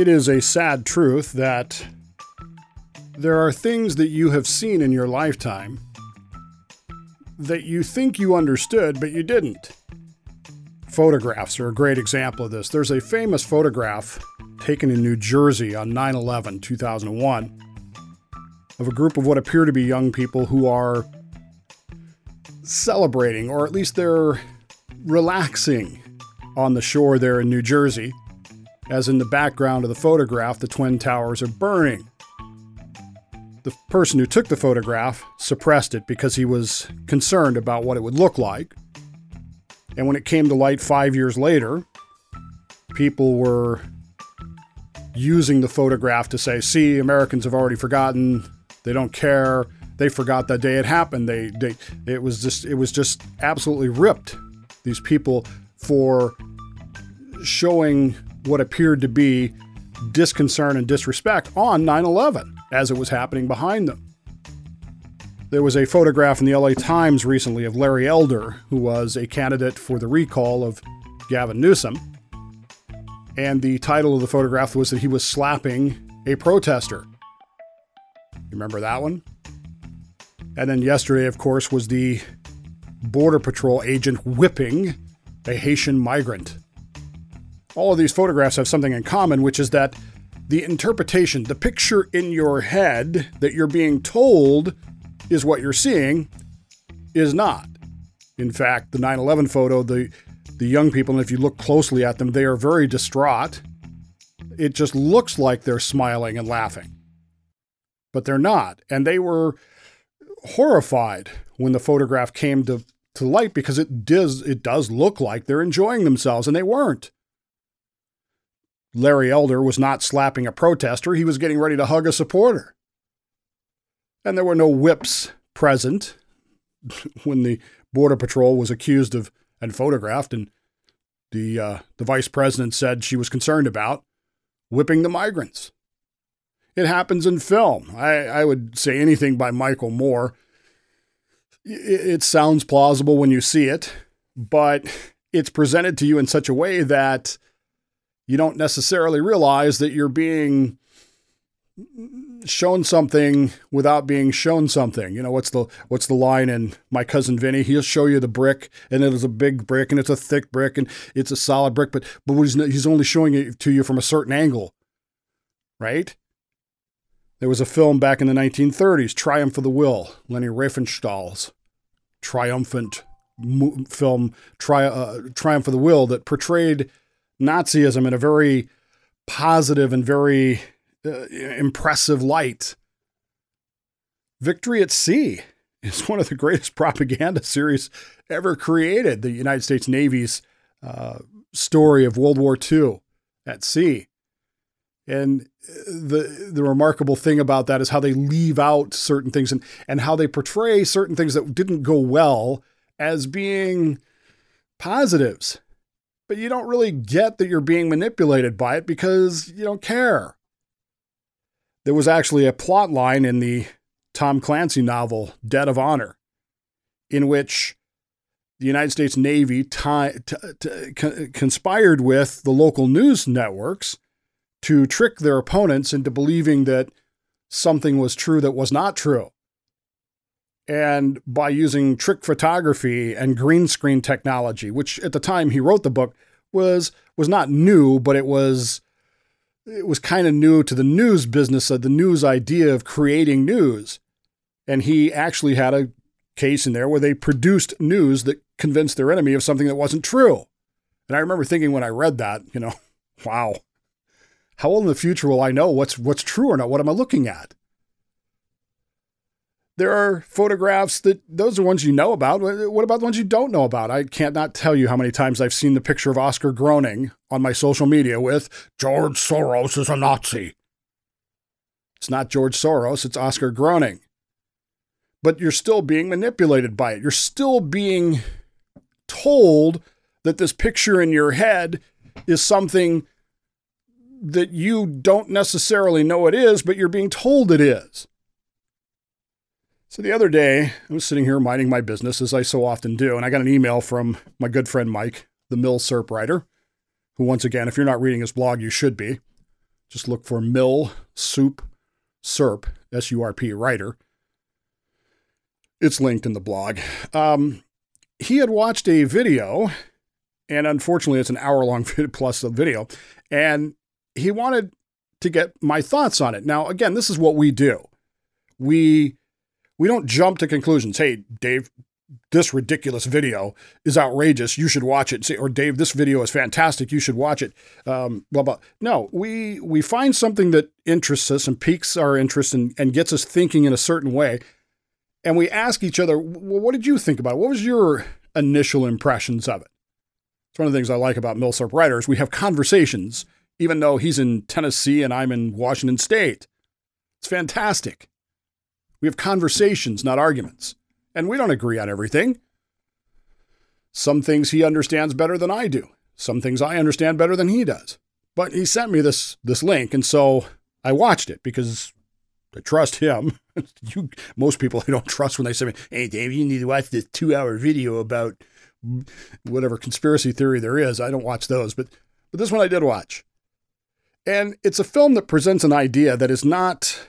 It is a sad truth that there are things that you have seen in your lifetime that you think you understood, but you didn't. Photographs are a great example of this. There's a famous photograph taken in New Jersey on 9/11, 2001, of a group of what appear to be young people who are celebrating, or at least they're relaxing on the shore there in New Jersey, as in the background of the photograph, the Twin Towers are burning. The person who took the photograph suppressed it because he was concerned about what it would look like. And when it came to light 5 years later, people were using the photograph to say, see, Americans have already forgotten. They don't care. They forgot that day it happened. It was just absolutely ripped, these people, for showing what appeared to be disconcern and disrespect on 9/11 as it was happening behind them. There was a photograph in the LA Times recently of Larry Elder, who was a candidate for the recall of Gavin Newsom. And the title of the photograph was that he was slapping a protester. You remember that one? And then yesterday, of course, was the Border Patrol agent whipping a Haitian migrant. All of these photographs have something in common, which is that the interpretation, the picture in your head that you're being told is what you're seeing, is not. In fact, the 9/11 photo, the young people, and if you look closely at them, they are very distraught. It just looks like they're smiling and laughing, but they're not. And they were horrified when the photograph came to light because it does look like they're enjoying themselves, and they weren't. Larry Elder was not slapping a protester. He was getting ready to hug a supporter. And there were no whips present when the Border Patrol was accused of and photographed, and the vice president said she was concerned about whipping the migrants. It happens in film. I would say anything by Michael Moore. It sounds plausible when you see it, but it's presented to you in such a way that you don't necessarily realize that you're being shown something without being shown something. You know, what's the line in My Cousin Vinny? He'll show you the brick, and it is a big brick, and it's a thick brick, and it's a solid brick, but he's only showing it to you from a certain angle, right? There was a film back in the 1930s, Triumph of the Will, Leni Riefenstahl's triumphant film, Triumph of the Will, that portrayed Nazism in a very positive and very impressive light. Victory at Sea is one of the greatest propaganda series ever created. The United States Navy's story of World War II at sea. And the remarkable thing about that is how they leave out certain things and how they portray certain things that didn't go well as being positives. But you don't really get that you're being manipulated by it because you don't care. There was actually a plot line in the Tom Clancy novel, Debt of Honor, in which the United States Navy conspired with the local news networks to trick their opponents into believing that something was true that was not true. And by using trick photography and green screen technology, which at the time he wrote the book was not new, but it was kind of new to the news business, of the news idea of creating news. And he actually had a case in there where they produced news that convinced their enemy of something that wasn't true. And I remember thinking when I read that, you know, wow, how old in the future will I know what's true or not? What am I looking at? There are photographs those are ones you know about. What about the ones you don't know about? I can't not tell you how many times I've seen the picture of Oscar Groening on my social media with George Soros is a Nazi. It's not George Soros, it's Oscar Groening. But you're still being manipulated by it. You're still being told that this picture in your head is something that you don't necessarily know it is, but you're being told it is. So the other day, I was sitting here minding my business, as I so often do, and I got an email from my good friend Mike, the Millsap SERP writer, who, once again, if you're not reading his blog, you should be. Just look for Millsap SERP, S-U-R-P, writer. It's linked in the blog. He had watched a video, and unfortunately it's an hour-long plus a video, and he wanted to get my thoughts on it. Now, again, this is what we do. We don't jump to conclusions. Hey, Dave, this ridiculous video is outrageous. You should watch it. Or Dave, this video is fantastic. You should watch it. Blah, blah. No, we find something that interests us and piques our interest and gets us thinking in a certain way. And we ask each other, well, what did you think about it? What was your initial impressions of it? It's one of the things I like about Millsap writers. We have conversations, even though he's in Tennessee and I'm in Washington State. It's fantastic. We have conversations, not arguments. And we don't agree on everything. Some things he understands better than I do. Some things I understand better than he does. But he sent me this link, and so I watched it because I trust him. Most people I don't trust when they say, hey, Dave, you need to watch this 2-hour video about whatever conspiracy theory there is. I don't watch those, but this one I did watch. And it's a film that presents an idea that is not,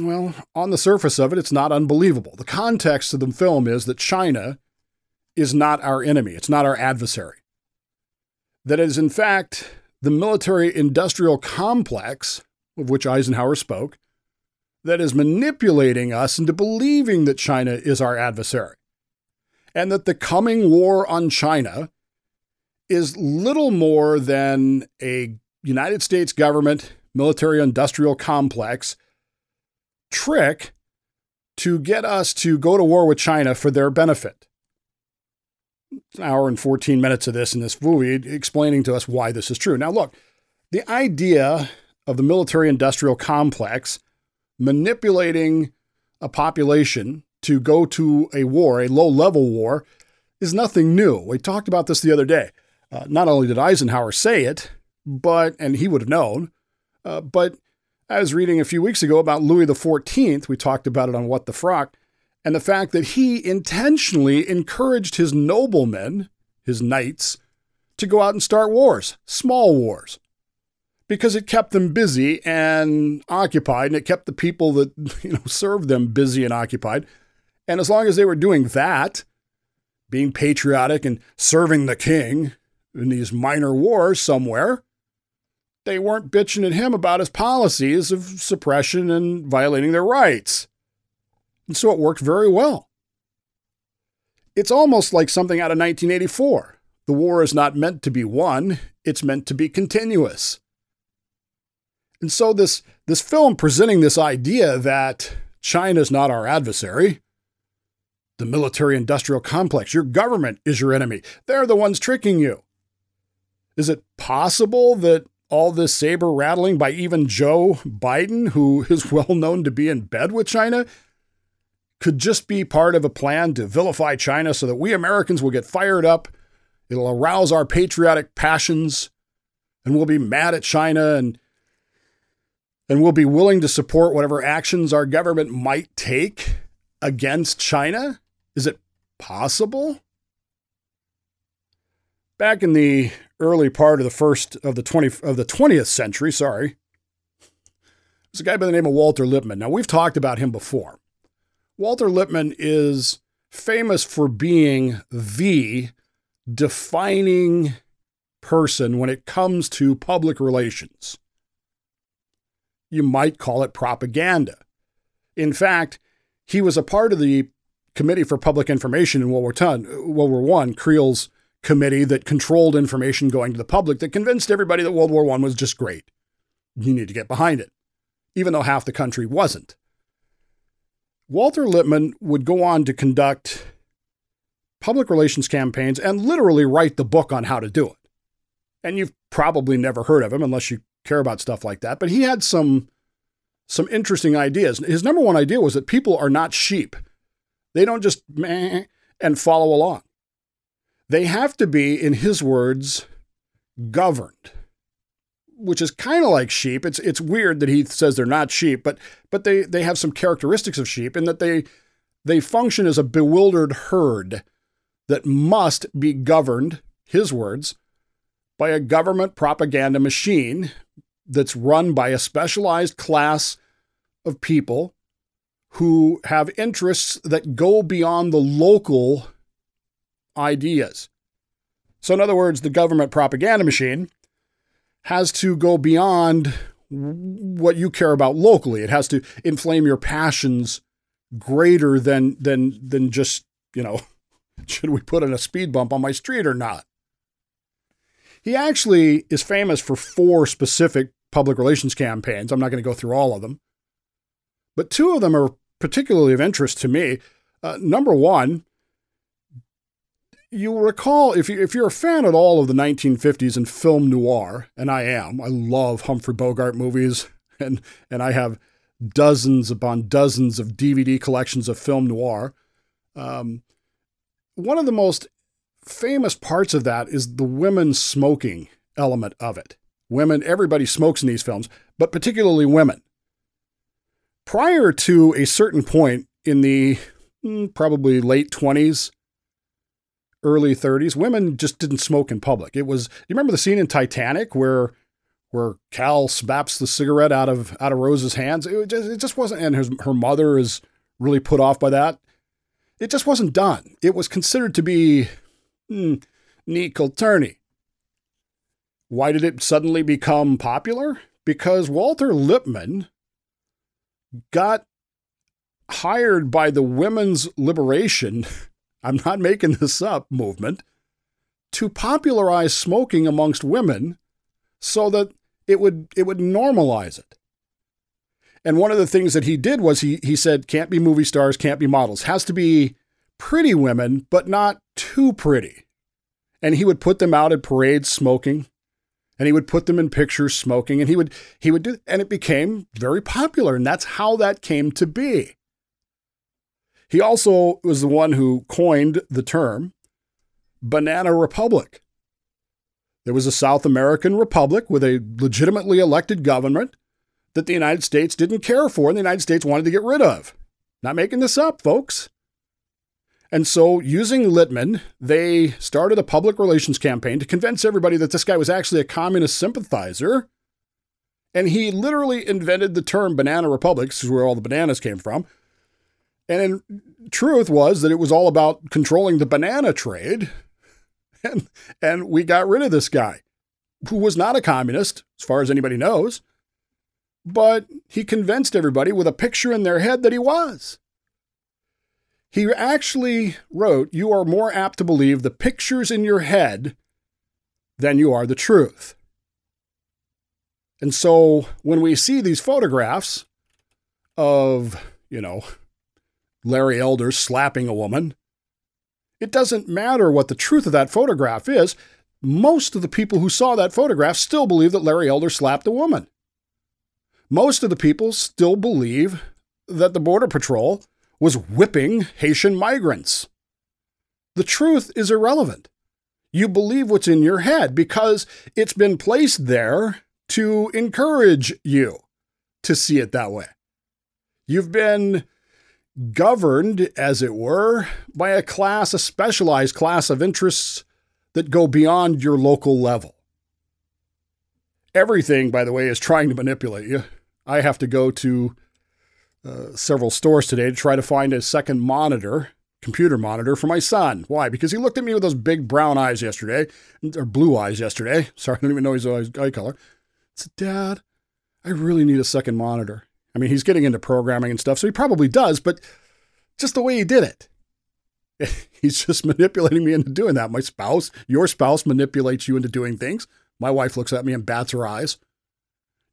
well, on the surface of it, it's not unbelievable. The context of the film is that China is not our enemy. It's not our adversary. That is, in fact, the military-industrial complex of which Eisenhower spoke, that is manipulating us into believing that China is our adversary, and that the coming war on China is little more than a United States government military-industrial complex trick to get us to go to war with China for their benefit. It's an hour and 14 minutes of this in this movie explaining to us why this is true. Now, look, the idea of the military-industrial complex manipulating a population to go to a war, a low-level war, is nothing new. We talked about this the other day. Not only did Eisenhower say it, and he would have known, but I was reading a few weeks ago about Louis XIV. We talked about it on What the Frock, and the fact that he intentionally encouraged his noblemen, his knights, to go out and start wars, small wars, because it kept them busy and occupied, and it kept the people that served them busy and occupied. And as long as they were doing that, being patriotic and serving the king in these minor wars somewhere, they weren't bitching at him about his policies of suppression and violating their rights. And so it worked very well. It's almost like something out of 1984. The war is not meant to be won. It's meant to be continuous. And so this film presenting this idea that China's not our adversary, the military-industrial complex, your government is your enemy. They're the ones tricking you. Is it possible that all this saber rattling by even Joe Biden, who is well known to be in bed with China, could just be part of a plan to vilify China so that we Americans will get fired up, it'll arouse our patriotic passions, and we'll be mad at China and we'll be willing to support whatever actions our government might take against China? Is it possible? Back in the early part of the 20th century, there's a guy by the name of Walter Lippmann. Now, we've talked about him before. Walter Lippmann is famous for being the defining person when it comes to public relations. You might call it propaganda. In fact, he was a part of the Committee for Public Information in World War I, Creel's committee that controlled information going to the public that convinced everybody that World War I was just great. You need to get behind it, even though half the country wasn't. Walter Lippmann would go on to conduct public relations campaigns and literally write the book on how to do it. And you've probably never heard of him unless you care about stuff like that, but he had some interesting ideas. His number one idea was that people are not sheep. They don't just meh and follow along. They have to be, in his words, governed, which is kind of like sheep. It's weird that he says they're not sheep, but they have some characteristics of sheep in that they function as a bewildered herd that must be governed, his words, by a government propaganda machine that's run by a specialized class of people who have interests that go beyond the local ideas. So in other words, the government propaganda machine has to go beyond what you care about locally. It has to inflame your passions greater than just, you know, should we put in a speed bump on my street or not? He actually is famous for 4 specific public relations campaigns. I'm not going to go through all of them, but 2 of them are particularly of interest to me. Number one, you'll recall, if you're a fan at all of the 1950s and film noir, and I am, I love Humphrey Bogart movies, and I have dozens upon dozens of DVD collections of film noir. One of the most famous parts of that is the women smoking element of it. Women, everybody smokes in these films, but particularly women. Prior to a certain point in the probably late 20s, early 30s, women just didn't smoke in public. It was, you remember the scene in Titanic where Cal smaps the cigarette out of Rose's hands? It just wasn't, and her mother is really put off by that. It just wasn't done. It was considered to be neat-culturny. Why did it suddenly become popular? Because Walter Lippmann got hired by the Women's Liberation, I'm not making this up, movement, to popularize smoking amongst women so that it would normalize it. And one of the things that he did was he said, can't be movie stars, can't be models, has to be pretty women, but not too pretty. And he would put them out at parades smoking, and he would put them in pictures smoking, and he would do, and it became very popular. And that's how that came to be. He also was the one who coined the term Banana Republic. There was a South American republic with a legitimately elected government that the United States didn't care for and the United States wanted to get rid of. Not making this up, folks. And so using Lippmann, they started a public relations campaign to convince everybody that this guy was actually a communist sympathizer. And he literally invented the term Banana Republic, which is where all the bananas came from. And in truth was that it was all about controlling the banana trade. And we got rid of this guy, who was not a communist, as far as anybody knows. But he convinced everybody with a picture in their head that he was. He actually wrote, you are more apt to believe the pictures in your head than you are the truth. And so when we see these photographs of, you know, Larry Elder slapping a woman, it doesn't matter what the truth of that photograph is. Most of the people who saw that photograph still believe that Larry Elder slapped a woman. Most of the people still believe that the Border Patrol was whipping Haitian migrants. The truth is irrelevant. You believe what's in your head because it's been placed there to encourage you to see it that way. You've been governed, as it were, by a class, a specialized class of interests that go beyond your local level. Everything, by the way, is trying to manipulate you. I have to go to several stores today to try to find a second monitor, computer monitor, for my son. Why? Because he looked at me with those big brown eyes yesterday, or blue eyes yesterday. Sorry, I don't even know his eye color. It's, Dad, I really need a second monitor. I mean, he's getting into programming and stuff, so he probably does, but just the way he did it. He's just manipulating me into doing that. My spouse, your spouse manipulates you into doing things. My wife looks at me and bats her eyes.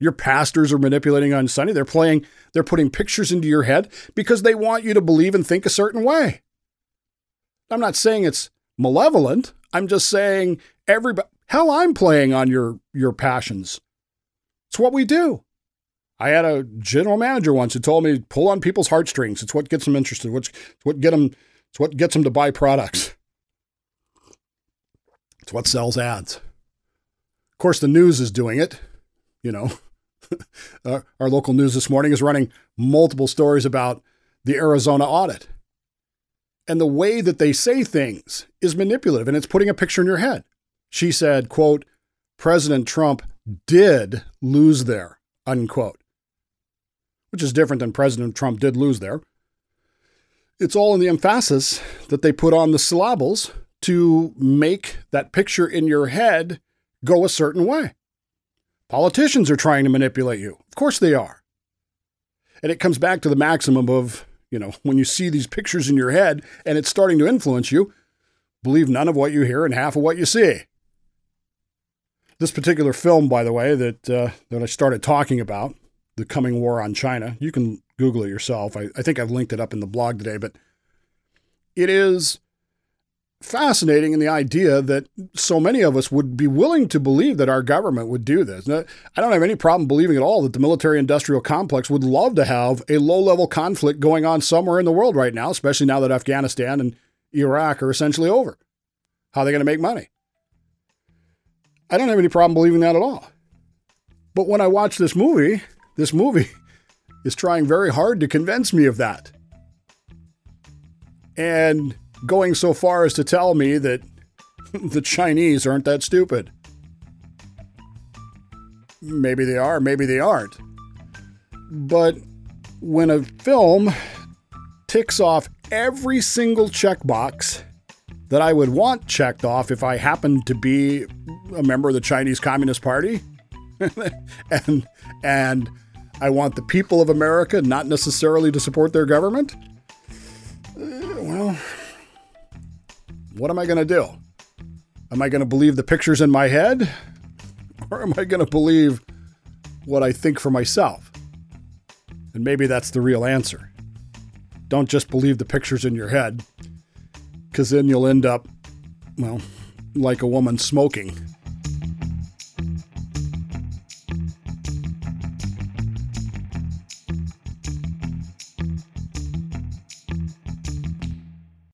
Your pastors are manipulating on Sunday. They're putting pictures into your head because they want you to believe and think a certain way. I'm not saying it's malevolent. I'm just saying everybody, hell, I'm playing on your passions. It's what we do. I had a general manager once who told me, pull on people's heartstrings. It's what gets them interested. It's what gets them to buy products. It's what sells ads. Of course, the news is doing it, you know. Our local news this morning is running multiple stories about the Arizona audit. And the way that they say things is manipulative, and it's putting a picture in your head. She said, quote, President Trump did lose there, unquote, which is different than President Trump did lose there. It's all in the emphasis that they put on the syllables to make that picture in your head go a certain way. Politicians are trying to manipulate you. Of course they are. And it comes back to the maximum of, you know, when you see these pictures in your head and it's starting to influence you, believe none of what you hear and half of what you see. This particular film, by the way, that I started talking about, The Coming War on China, you can Google it yourself. I think I've linked it up in the blog today, but it is fascinating in the idea that so many of us would be willing to believe that our government would do this. Now, I don't have any problem believing at all that the military-industrial complex would love to have a low-level conflict going on somewhere in the world right now, especially now that Afghanistan and Iraq are essentially over. How are they going to make money? I don't have any problem believing that at all. But when I watch this movie is trying very hard to convince me of that. And going so far as to tell me that the Chinese aren't that stupid. Maybe they are, maybe they aren't. But when a film ticks off every single checkbox that I would want checked off if I happened to be a member of the Chinese Communist Party. and I want the people of America not necessarily to support their government. Well, what am I going to do? Am I going to believe the pictures in my head? Or am I going to believe what I think for myself? And maybe that's the real answer. Don't just believe the pictures in your head, because then you'll end up, well, like a woman smoking.